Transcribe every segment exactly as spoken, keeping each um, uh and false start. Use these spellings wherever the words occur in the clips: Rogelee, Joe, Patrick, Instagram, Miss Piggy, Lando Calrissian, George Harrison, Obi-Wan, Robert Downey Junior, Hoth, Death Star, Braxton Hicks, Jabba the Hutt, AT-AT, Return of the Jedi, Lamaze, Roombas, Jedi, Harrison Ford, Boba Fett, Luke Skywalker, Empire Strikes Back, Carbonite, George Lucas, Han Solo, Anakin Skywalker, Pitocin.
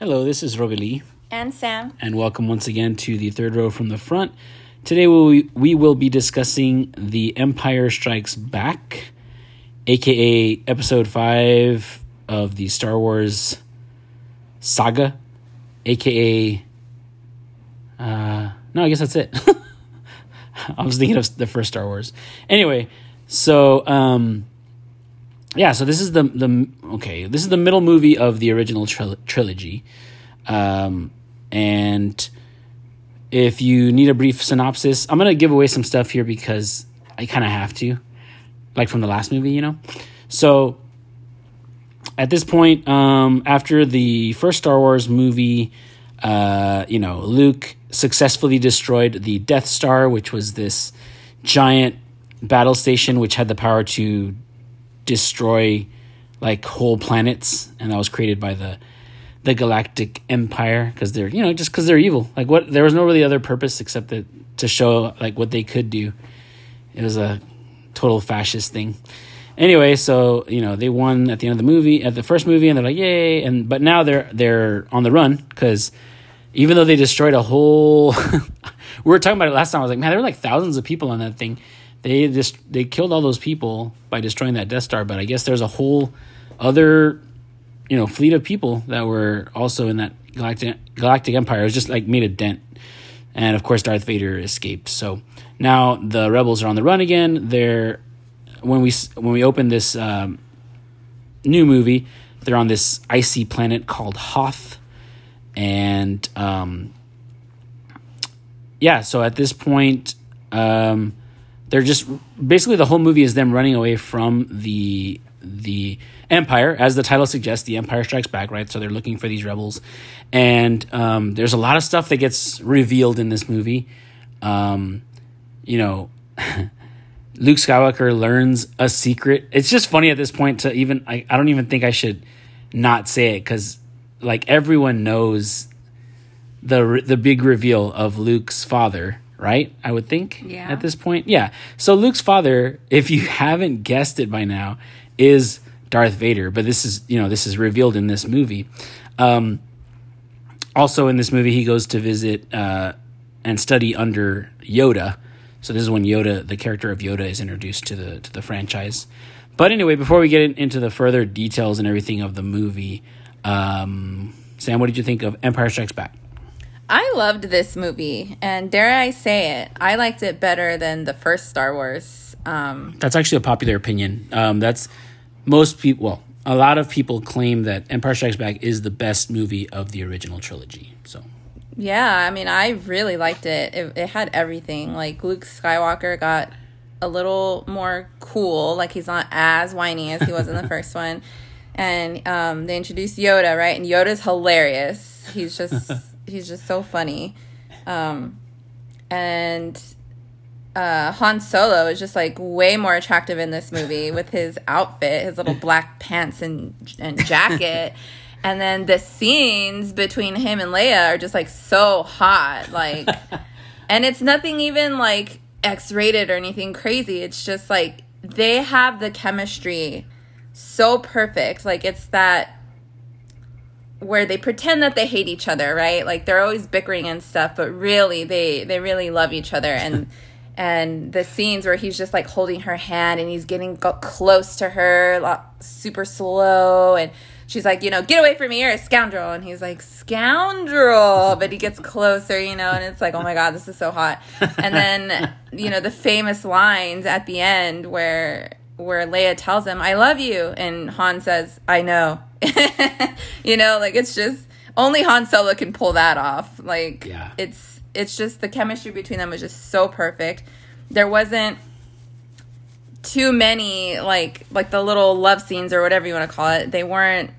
Hello, this is Rogelee. And Sam. And welcome once again to the Third Row from the Front. Today we, we will be discussing The Empire Strikes Back, aka Episode five of the Star Wars saga, aka... Uh, no, I guess that's it. I was thinking of the first Star Wars. Anyway, so... um. Yeah, so this is the the okay. This is the middle movie of the original tri- trilogy, um, and if you need a brief synopsis, I'm gonna give away some stuff here because I kind of have to, like from the last movie, you know. So at this point, um, after the first Star Wars movie, uh, you know, Luke successfully destroyed the Death Star, which was this giant battle station which had the power to destroy like whole planets, and that was created by the the Galactic Empire because they're you know just because they're evil. Like what there was no really other purpose except that to show like what they could do. It was a total fascist thing. Anyway, so you know they won at the end of the movie at the first movie, and they're like yay! And but now they're they're on the run because even though they destroyed a whole, we were talking about it last time. I was like, man, there were like thousands of people on that thing. They just they killed all those people by destroying that Death Star, but I guess there's a whole other, you know, fleet of people that were also in that Galactic Galactic Empire. It was just like made a dent, and of course Darth Vader escaped. So now the rebels are on the run again. They're when we when we open this um, new movie, they're on this icy planet called Hoth, and um, yeah. So at this point. Um, They're just basically the whole movie is them running away from the the Empire, as the title suggests. The Empire Strikes Back, right? So they're looking for these rebels, and um, there's a lot of stuff that gets revealed in this movie. Um, you know, Luke Skywalker learns a secret. It's just funny at this point to even I, I don't even think I should not say it because like everyone knows the the big reveal of Luke's father. Right, I would think yeah. At this point. Yeah. So Luke's father, if you haven't guessed it by now, is Darth Vader. But this is, you know, this is revealed in this movie. Um, also in this movie, he goes to visit uh, and study under Yoda. So this is when Yoda, the character of Yoda, is introduced to the to the franchise. But anyway, before we get into the further details and everything of the movie, um, Sam, what did you think of Empire Strikes Back? I loved this movie, and dare I say it, I liked it better than the first Star Wars. Um, that's actually a popular opinion. Um, that's most people, well, a lot of people claim that Empire Strikes Back is the best movie of the original trilogy. So, yeah, I mean, I really liked it. It, it had everything. Like, Luke Skywalker got a little more cool. Like, he's not as whiny as he was in the first one. And um, they introduced Yoda, right? And Yoda's hilarious. He's just... He's just so funny. Um, and uh, Han Solo is just, like, way more attractive in this movie with his outfit, his little black pants and and jacket. And then the scenes between him and Leia are just, like, so hot. Like, and it's nothing even, like, X-rated or anything crazy. It's just, like, they have the chemistry so perfect. Like, it's that... where they pretend that they hate each other, right? Like they're always bickering and stuff, but really they, they really love each other. And and the scenes where he's just like holding her hand and he's getting close to her, like, super slow, and she's like, you know, get away from me, you're a scoundrel. And he's like, scoundrel, but he gets closer, you know, and it's like, oh my God, this is so hot. And then, you know, the famous lines at the end where where Leia tells him, I love you, and Han says, I know. You know, like, it's just only Han Solo can pull that off. Like, yeah. it's it's just the chemistry between them was just so perfect. There wasn't too many like like the little love scenes or whatever you want to call it. They weren't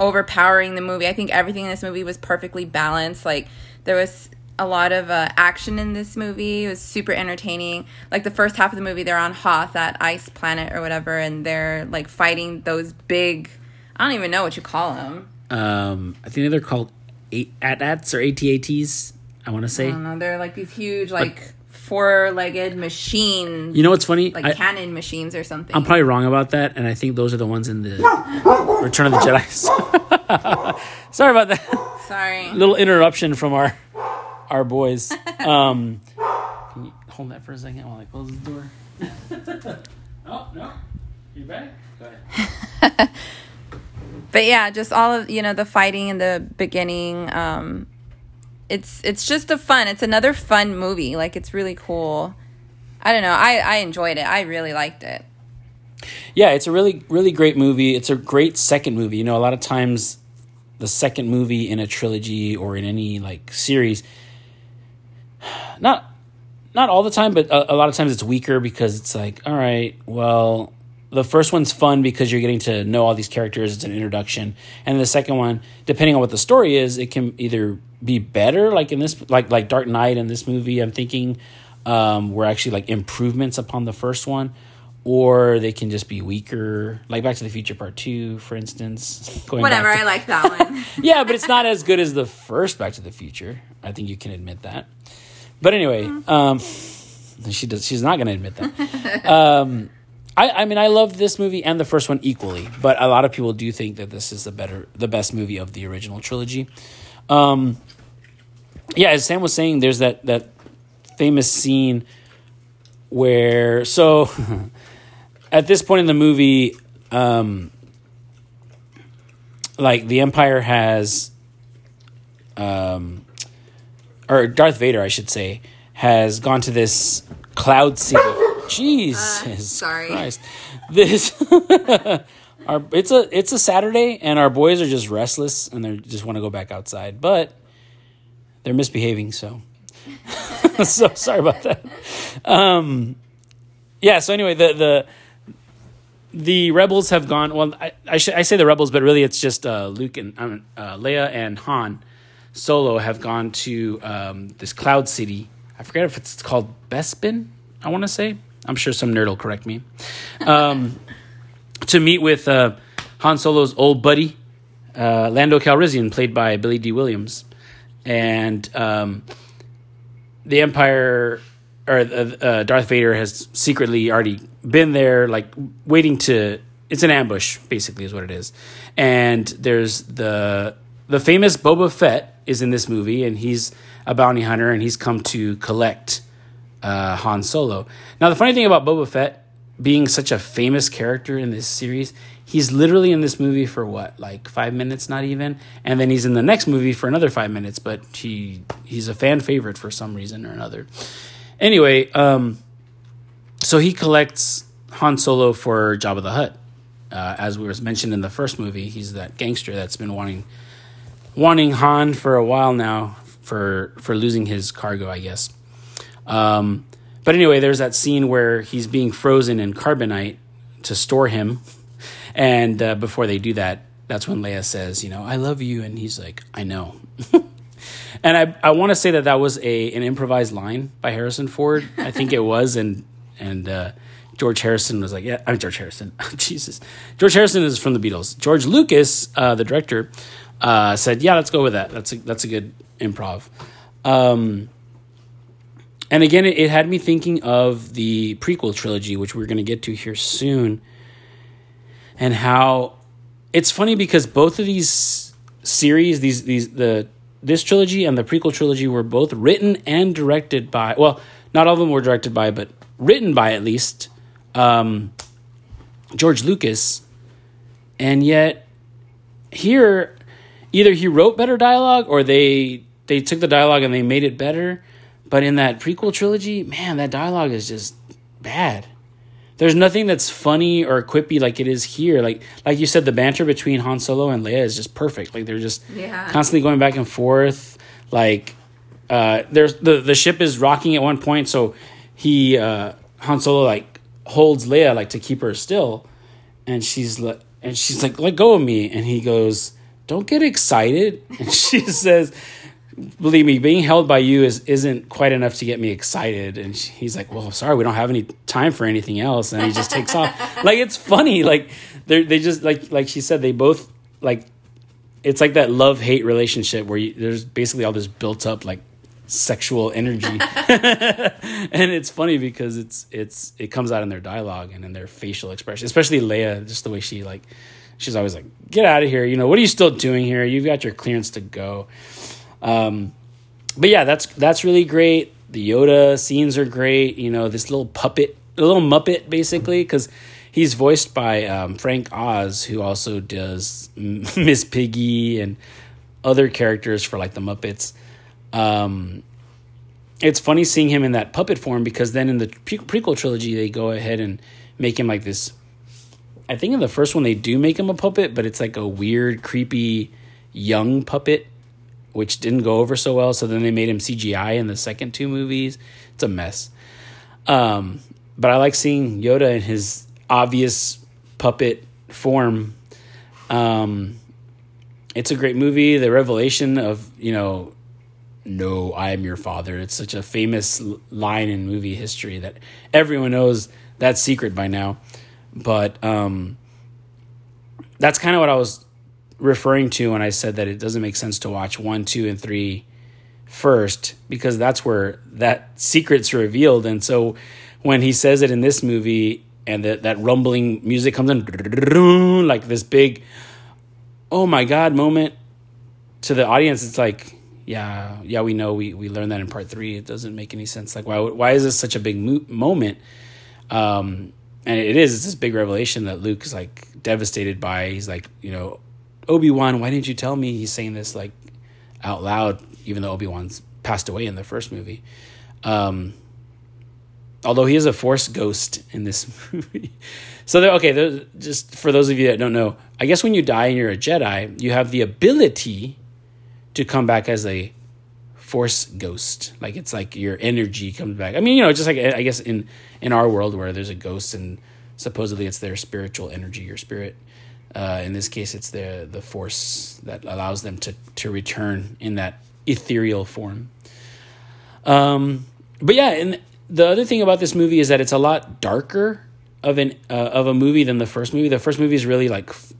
overpowering the movie. I think everything in this movie was perfectly balanced. Like, there was a lot of uh, action in this movie. It was super entertaining. Like, the first half of the movie, they're on Hoth, that ice planet or whatever, and they're like fighting those big. I don't even know what you call them. Um, I think they're called A T A Ts or A T A Ts, I want to say. I don't know. They're like these huge, like, but, four-legged machines. You know what's funny? Like I, cannon machines or something. I'm probably wrong about that, and I think those are the ones in the Return of the Jedi. Sorry about that. Sorry. Little interruption from our our boys. Um, can you hold that for a second while I close the door? Oh, no. You back? Go ahead. But yeah, just all of, you know, the fighting in the beginning. Um, it's it's just a fun. It's another fun movie. Like, it's really cool. I don't know. I, I enjoyed it. I really liked it. Yeah, it's a really, really great movie. It's a great second movie. You know, a lot of times the second movie in a trilogy or in any, like, series, not not all the time, but a, a lot of times it's weaker because it's like, all right, well, the first one's fun because you're getting to know all these characters. It's an introduction. And the second one, depending on what the story is, it can either be better, like in this, like like Dark Knight in this movie, I'm thinking, um, were actually, like, improvements upon the first one. Or they can just be weaker, like Back to the Future Part Two, for instance. Going Whatever, to- I like that one. Yeah, but it's not as good as the first Back to the Future. I think you can admit that. But anyway, mm-hmm. um, she does. She's not going to admit that. um, I, I mean, I love this movie and the first one equally, but a lot of people do think that this is the better, the best movie of the original trilogy. Um, yeah, as Sam was saying, there's that that famous scene where so. At this point in the movie, um, like the Empire has, um, or Darth Vader, I should say, has gone to this cloud city. Jesus, uh, sorry, Christ. This our it's a it's a Saturday, and our boys are just restless, and they just want to go back outside, but they're misbehaving. So, so sorry about that. Um, yeah. So anyway, the the. The rebels have gone. Well, I I, sh- I say the rebels, but really it's just uh, Luke and um, uh, Leia and Han Solo have gone to um, this cloud city. I forget if it's called Bespin. I want to say. I'm sure some nerd will correct me. Um, to meet with uh, Han Solo's old buddy, uh, Lando Calrissian, played by Billy Dee Williams, and um, the Empire. Or uh, Darth Vader has secretly already been there, like waiting to. It's an ambush, basically, is what it is. And there's the the famous Boba Fett is in this movie, and he's a bounty hunter, and he's come to collect uh, Han Solo. Now, the funny thing about Boba Fett being such a famous character in this series, he's literally in this movie for what, like five minutes, not even, and then he's in the next movie for another five minutes. But he he's a fan favorite for some reason or another. Anyway, um, so he collects Han Solo for Jabba the Hutt. Uh, as was mentioned in the first movie, he's that gangster that's been wanting wanting Han for a while now for for losing his cargo, I guess. Um, but anyway, there's that scene where he's being frozen in carbonite to store him. And uh, before they do that, that's when Leia says, you know, I love you. And he's like, I know. And I, I want to say that that was a an improvised line by Harrison Ford. I think it was, and and uh, George Harrison was like, yeah, I'm George Harrison. Jesus, George Harrison is from the Beatles. George Lucas, uh, the director, uh, said, yeah, let's go with that. That's a, that's a good improv. Um, and again, it, it had me thinking of the prequel trilogy, which we're going to get to here soon, and how it's funny because both of these series, these these the this trilogy and the prequel trilogy were both written and directed by, well, not all of them were directed by, but written by at least um, George Lucas. And yet here, either he wrote better dialogue or they they took the dialogue and they made it better. But in that prequel trilogy, man, that dialogue is just bad. There's nothing that's funny or quippy like it is here. Like like you said, the banter between Han Solo and Leia is just perfect. Like they're just yeah. constantly going back and forth. Like uh, there's the, the ship is rocking at one point, so he uh, Han Solo like holds Leia like to keep her still, and she's like and she's like let go of me, and he goes, don't get excited, and she says, believe me, being held by you is, isn't quite enough to get me excited. And she, he's like, well, sorry, we don't have any time for anything else. And he just takes off. Like, it's funny. Like, they they just, like like she said, they both, like, it's like that love-hate relationship where you, there's basically all this built-up, like, sexual energy. And it's funny because it's it's it comes out in their dialogue and in their facial expression, especially Leia, just the way she, like, she's always like, get out of here. You know, what are you still doing here? You've got your clearance to go. Um, but yeah, that's, that's really great. The Yoda scenes are great. You know, this little puppet, a little Muppet basically, because he's voiced by um, Frank Oz, who also does Miss Piggy and other characters for like the Muppets. Um, it's funny seeing him in that puppet form, because then in the pre- prequel trilogy, they go ahead and make him like this. I think in the first one, they do make him a puppet, but it's like a weird, creepy young puppet, which didn't go over so well. So then they made him C G I in the second two movies. It's a mess. Um, but I like seeing Yoda in his obvious puppet form. Um, it's a great movie. The revelation of, you know, no, I am your father. It's such a famous line in movie history that everyone knows that secret by now. But um, that's kind of what I was referring to when I said that it doesn't make sense to watch one, two, and three first, because that's where that secret's revealed. And so when he says it in this movie and that, that rumbling music comes in, like this big, oh my God moment to the audience, it's like, yeah, yeah, we know we, we learned that in part three. It doesn't make any sense. Like, why, why is this such a big mo- moment? Um, And it is, it's this big revelation that Luke is like devastated by. He's like, you know, Obi-Wan, why didn't you tell me? He's saying this like out loud, even though Obi-Wan's passed away in the first movie. Um, although he is a Force ghost in this movie. So, okay, just for those of you that don't know, I guess when you die and you're a Jedi, you have the ability to come back as a Force ghost. Like, it's like your energy comes back. I mean, you know, just like, I guess in, in our world where there's a ghost and supposedly it's their spiritual energy, your spirit. Uh, in this case, it's the the Force that allows them to, to return in that ethereal form. Um, but yeah, and the other thing about this movie is that it's a lot darker of an uh, of a movie than the first movie. The first movie is really like f-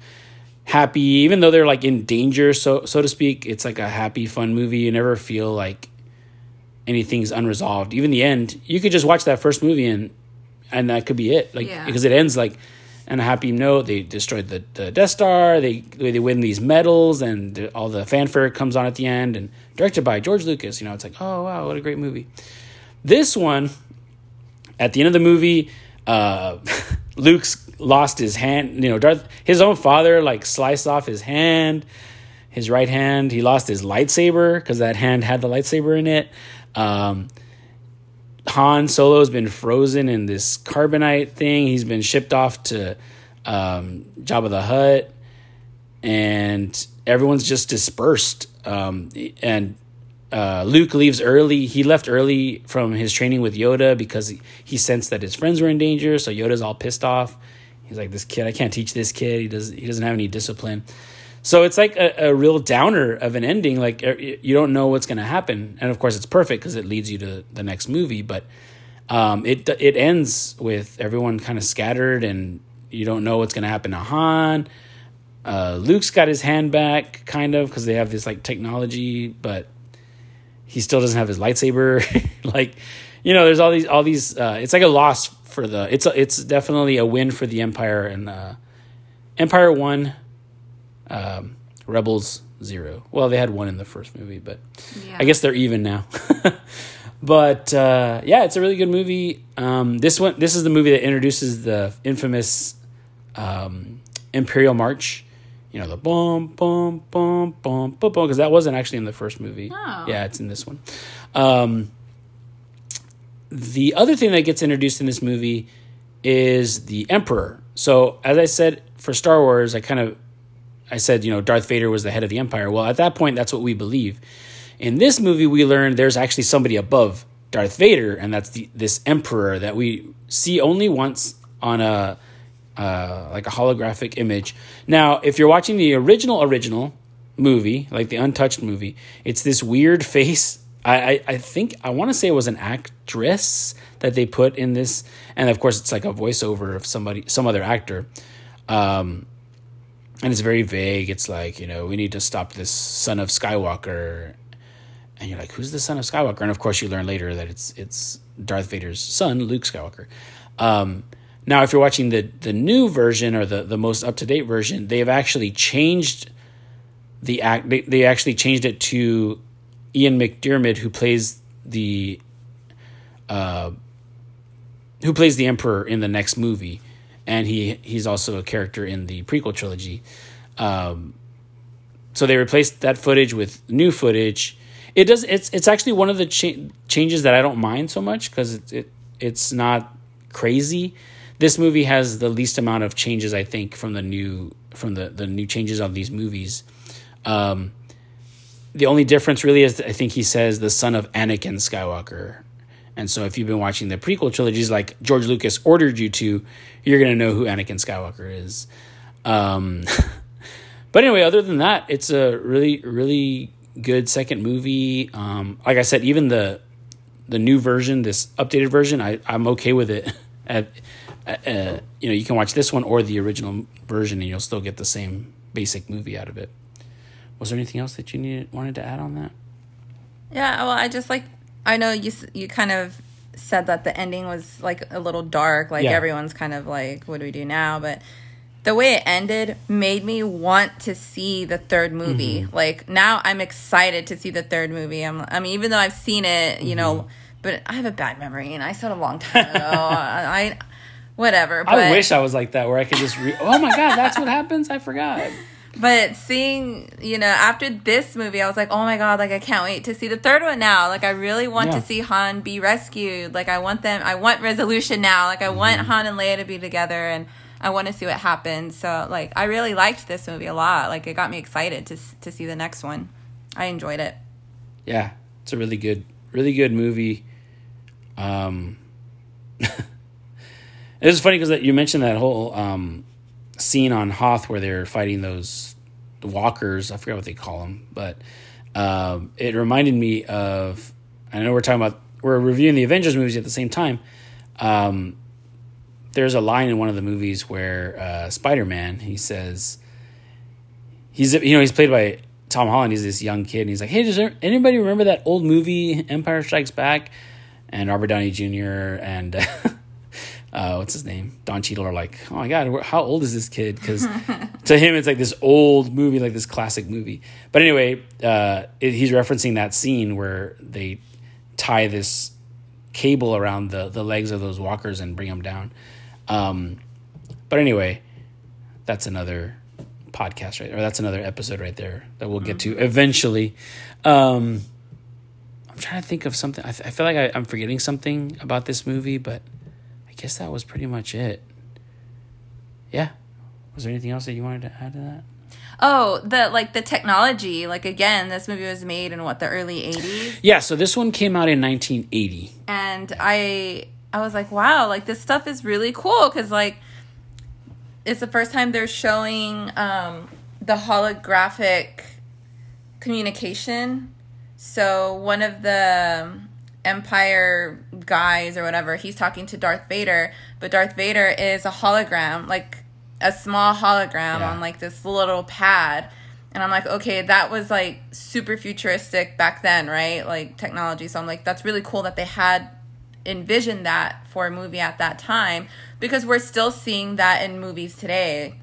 happy, even though they're like in danger, so so to speak. It's like a happy, fun movie. You never feel like anything's unresolved. Even the end, you could just watch that first movie and and that could be it. Like, yeah. Because it ends like on a happy note. They destroyed the, the Death Star. They they win these medals, and the, all the fanfare comes on at the end. And directed by George Lucas, you know, it's like, oh wow, what a great movie. This one, at the end of the movie, uh, Luke's lost his hand, you know, Darth, his own father, like sliced off his hand, his right hand. He lost his lightsaber because that hand had the lightsaber in it. Um, Han Solo's been frozen in this carbonite thing. He's been shipped off to um, Jabba the Hutt, and everyone's just dispersed. Um, and uh, Luke leaves early. He left early from his training with Yoda because he, he sensed that his friends were in danger. So Yoda's all pissed off. He's like, this kid, I can't teach this kid. He doesn't, he doesn't have any discipline. So it's like a, a real downer of an ending. Like, you don't know what's going to happen. And of course it's perfect because it leads you to the next movie, but um, it, it ends with everyone kind of scattered and you don't know what's going to happen to Han. Uh, Luke's got his hand back kind of, cause they have this like technology, but he still doesn't have his lightsaber. Like, you know, there's all these, all these, uh, it's like a loss for the, it's a, it's definitely a win for the Empire, and uh, Empire won, um, Rebels zero. Well, they had one in the first movie, but yeah. I guess they're even now. But uh, yeah, it's a really good movie. Um, this one, this is the movie that introduces the infamous um, Imperial March. You know, the boom, boom, boom, boom, boom, boom, because that wasn't actually in the first movie. Oh. Yeah, it's in this one. Um, the other thing that gets introduced in this movie is the Emperor. So, as I said, for Star Wars, I kind of, I said, you know, Darth Vader was the head of the Empire. Well, at that point, that's what we believe. In this movie, we learn there's actually somebody above Darth Vader, and that's the, this Emperor that we see only once on a Uh, like a holographic image. Now, if you're watching the original original movie, like the untouched movie, it's this weird face. I I, I think I want to say it was an actress that they put in this, and of course it's like a voiceover of somebody, some other actor, um, and it's very vague. It's like, you know, we need to stop this son of Skywalker, and you're like, who's the son of Skywalker? And of course you learn later that it's it's Darth Vader's son, Luke Skywalker. Um, Now, if you're watching the, the new version or the, the most up-to-date version, they've actually changed the act. They, they actually changed it to Ian McDiarmid, who plays the uh, who plays the Emperor in the next movie, and he he's also a character in the prequel trilogy. Um, so they replaced that footage with new footage. It does. It's it's actually one of the cha- changes that I don't mind so much, because it, it it's not crazy. This movie has the least amount of changes, I think, from the new from the, the new changes of these movies. Um, the only difference really is, I think he says, the son of Anakin Skywalker. And so if you've been watching the prequel trilogies like George Lucas ordered you to, you're going to know who Anakin Skywalker is. Um, but anyway, other than that, it's a really, really good second movie. Um, like I said, even the the new version, this updated version, I, I'm okay with it. At, uh, you know, you can watch this one or the original version, and you'll still get the same basic movie out of it. Was there anything else that you needed, wanted to add on that? Yeah, well, I just like, I know you you kind of said that the ending was like a little dark, like yeah. Everyone's kind of like, what do we do now? But the way it ended made me want to see the third movie. Mm-hmm. Like now I'm excited to see the third movie. I'm, I mean, even though I've seen it, you mm-hmm. know, but I have a bad memory and I saw it a long time ago. I, I whatever. But I wish I was like that where I could just re- oh my God, that's what happens. I forgot. But seeing, you know, after this movie, I was like, oh my God, like I can't wait to see the third one now. Like I really want yeah. to see Han be rescued. Like I want them, I want resolution now. Like I mm-hmm. want Han and Leia to be together, and I want to see what happens. So like I really liked this movie a lot. Like it got me excited to to see the next one. I enjoyed it. Yeah, it's a really good, really good movie. Um, it was funny because you mentioned that whole... Um, scene on Hoth where they're fighting those walkers. I forgot what they call them, but um, it reminded me of, I know we're talking about, we're reviewing the Avengers movies at the same time. Um, there's a line in one of the movies where uh, Spider-Man, he says, he's, you know, he's played by Tom Holland. He's this young kid. And he's like, hey, does there, anybody remember that old movie Empire Strikes Back? And Robert Downey Junior and Uh, what's his name? Don Cheadle are like, oh my God, how old is this kid? Because to him, it's like this old movie, like this classic movie. But anyway, uh, it, he's referencing that scene where they tie this cable around the, the legs of those walkers and bring them down. Um, but anyway, that's another podcast, right? Or that's another episode right there that we'll get to eventually. Um, I'm trying to think of something. I, th- I feel like I, I'm forgetting something about this movie, but... I guess that was pretty much it. Yeah. Was there anything else that you wanted to add to that? Oh, the like the technology. Like, again, this movie was made in, what, the early eighties? Yeah, so this one came out in nineteen eighty. And I I was like, wow, like, this stuff is really cool because, like, it's the first time they're showing um, the holographic communication. So one of the... Empire guys or whatever, he's talking to Darth Vader, but Darth Vader is a hologram, like a small hologram yeah. on like this little pad. And I'm like, okay, that was like super futuristic back then, right? Like technology. So I'm like, that's really cool that they had envisioned that for a movie at that time, because we're still seeing that in movies today,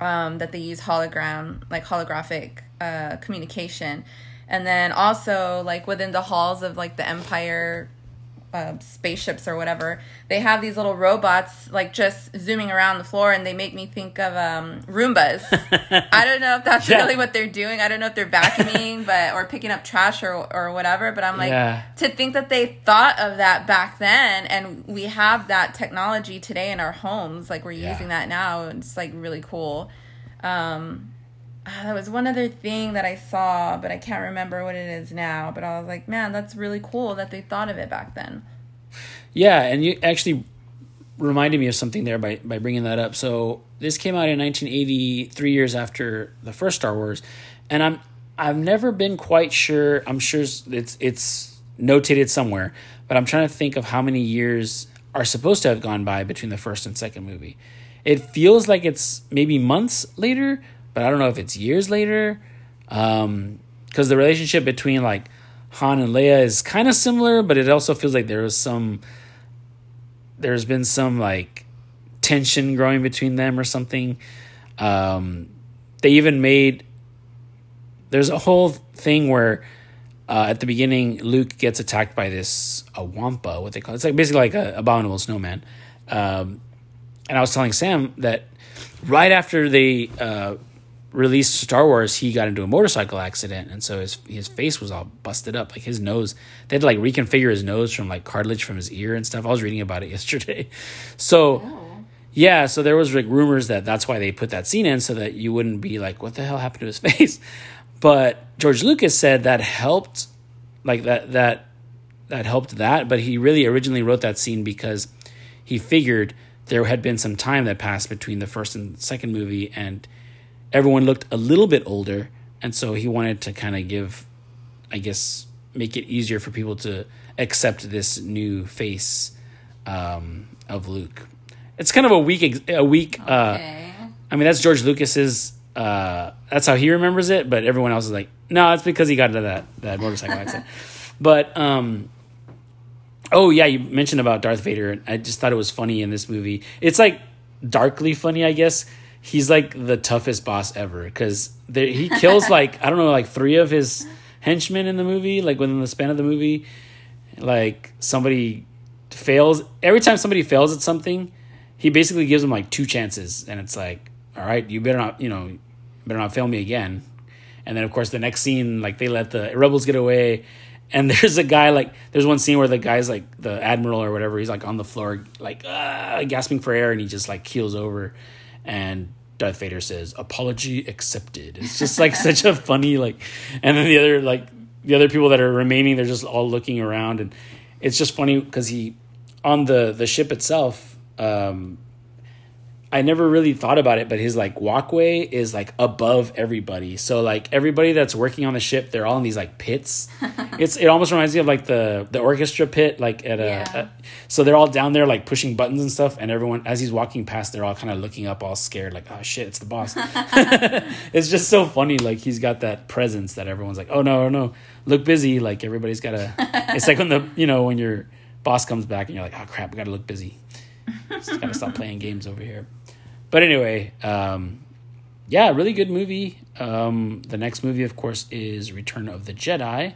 um, that they use hologram, like holographic uh, communication. And then also, like, within the halls of, like, the Empire uh, spaceships or whatever, they have these little robots, like, just zooming around the floor, and they make me think of um, Roombas. I don't know if that's yeah. really what they're doing. I don't know if they're vacuuming but or picking up trash or, or whatever, but I'm like, yeah. to think that they thought of that back then, and we have that technology today in our homes. Like, we're yeah. using that now. It's, like, really cool. Um Oh, there was one other thing that I saw, but I can't remember what it is now. But I was like, man, that's really cool that they thought of it back then. Yeah, and you actually reminded me of something there by, by bringing that up. So this came out in nineteen eighty, three years after the first Star Wars. And I'm, I've never been quite sure. I'm sure it's, it's notated somewhere. But I'm trying to think of how many years are supposed to have gone by between the first and second movie. It feels like it's maybe months later, but I don't know if it's years later, because um, the relationship between like Han and Leia is kind of similar, but it also feels like there was some, there's been some like tension growing between them or something. Um, they even made... There's a whole thing where uh, at the beginning, Luke gets attacked by this a wampa, what they call it. It's like basically like an abominable snowman. Um, and I was telling Sam that right after they uh, released Star Wars, he got into a motorcycle accident. And so his his face was all busted up. Like his nose, they had to like reconfigure his nose from like cartilage from his ear and stuff. I was reading about it yesterday. So... Oh. Yeah, so there was like rumors that that's why they put that scene in, so that you wouldn't be like, what the hell happened to his face? But George Lucas said that helped, like that that that helped that. But he really originally wrote that scene because he figured there had been some time that passed between the first and second movie, and everyone looked a little bit older, and so he wanted to kind of give, I guess, make it easier for people to accept this new face um, of Luke. It's kind of a weak, a weak. Okay. Uh, I mean, that's George Lucas's. Uh, that's how he remembers it, but everyone else is like, no, it's because he got into that that motorcycle accident. But um, oh yeah, you mentioned about Darth Vader. I just thought it was funny in this movie. It's like darkly funny, I guess. He's like the toughest boss ever because he kills like I don't know, like three of his henchmen in the movie, like within the span of the movie. Like somebody fails every time somebody fails at something. He basically gives him like two chances, and it's like, all right, you better not, you know, better not fail me again. And then of course the next scene, like they let the rebels get away, and there's a guy like there's one scene where the guy's like the admiral or whatever, he's like on the floor like uh, gasping for air, and he just like keels over, and Darth Vader says, "Apology accepted." It's just like such a funny like, and then the other like the other people that are remaining, they're just all looking around, and it's just funny because he on the the ship itself. Um, I never really thought about it, but his like walkway is like above everybody. So like everybody that's working on the ship, they're all in these like pits. It's it almost reminds me of like the the orchestra pit, like at a, yeah. a. So they're all down there like pushing buttons and stuff, and everyone as he's walking past, they're all kind of looking up, all scared, like oh shit, it's the boss. It's just so funny. Like he's got that presence that everyone's like, oh no, no, look busy. Like everybody's gotta. It's like when the you know when your boss comes back and you're like, oh crap, we gotta look busy. Just gotta stop playing games over here. But anyway, um, yeah, really good movie. Um, the next movie, of course, is Return of the Jedi,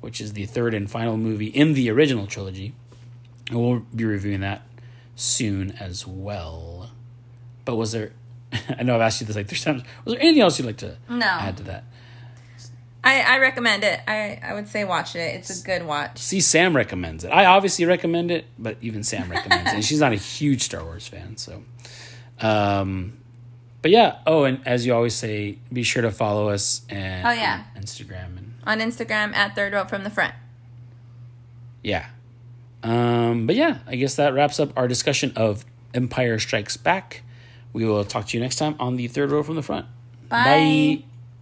which is the third and final movie in the original trilogy. And we'll be reviewing that soon as well. But was there... I know I've asked you this like three times. Was there anything else you'd like to no. add to that? I, I recommend it. I, I would say watch it. It's a good watch. See, Sam recommends it. I obviously recommend it, but even Sam recommends it. And she's not a huge Star Wars fan, so. Um, but yeah. Oh, and as you always say, be sure to follow us and, oh, yeah. on Instagram. And, on Instagram at Third World From The Front. Yeah. Um, but yeah, I guess that wraps up our discussion of Empire Strikes Back. We will talk to you next time on the Third World From The Front. Bye. Bye.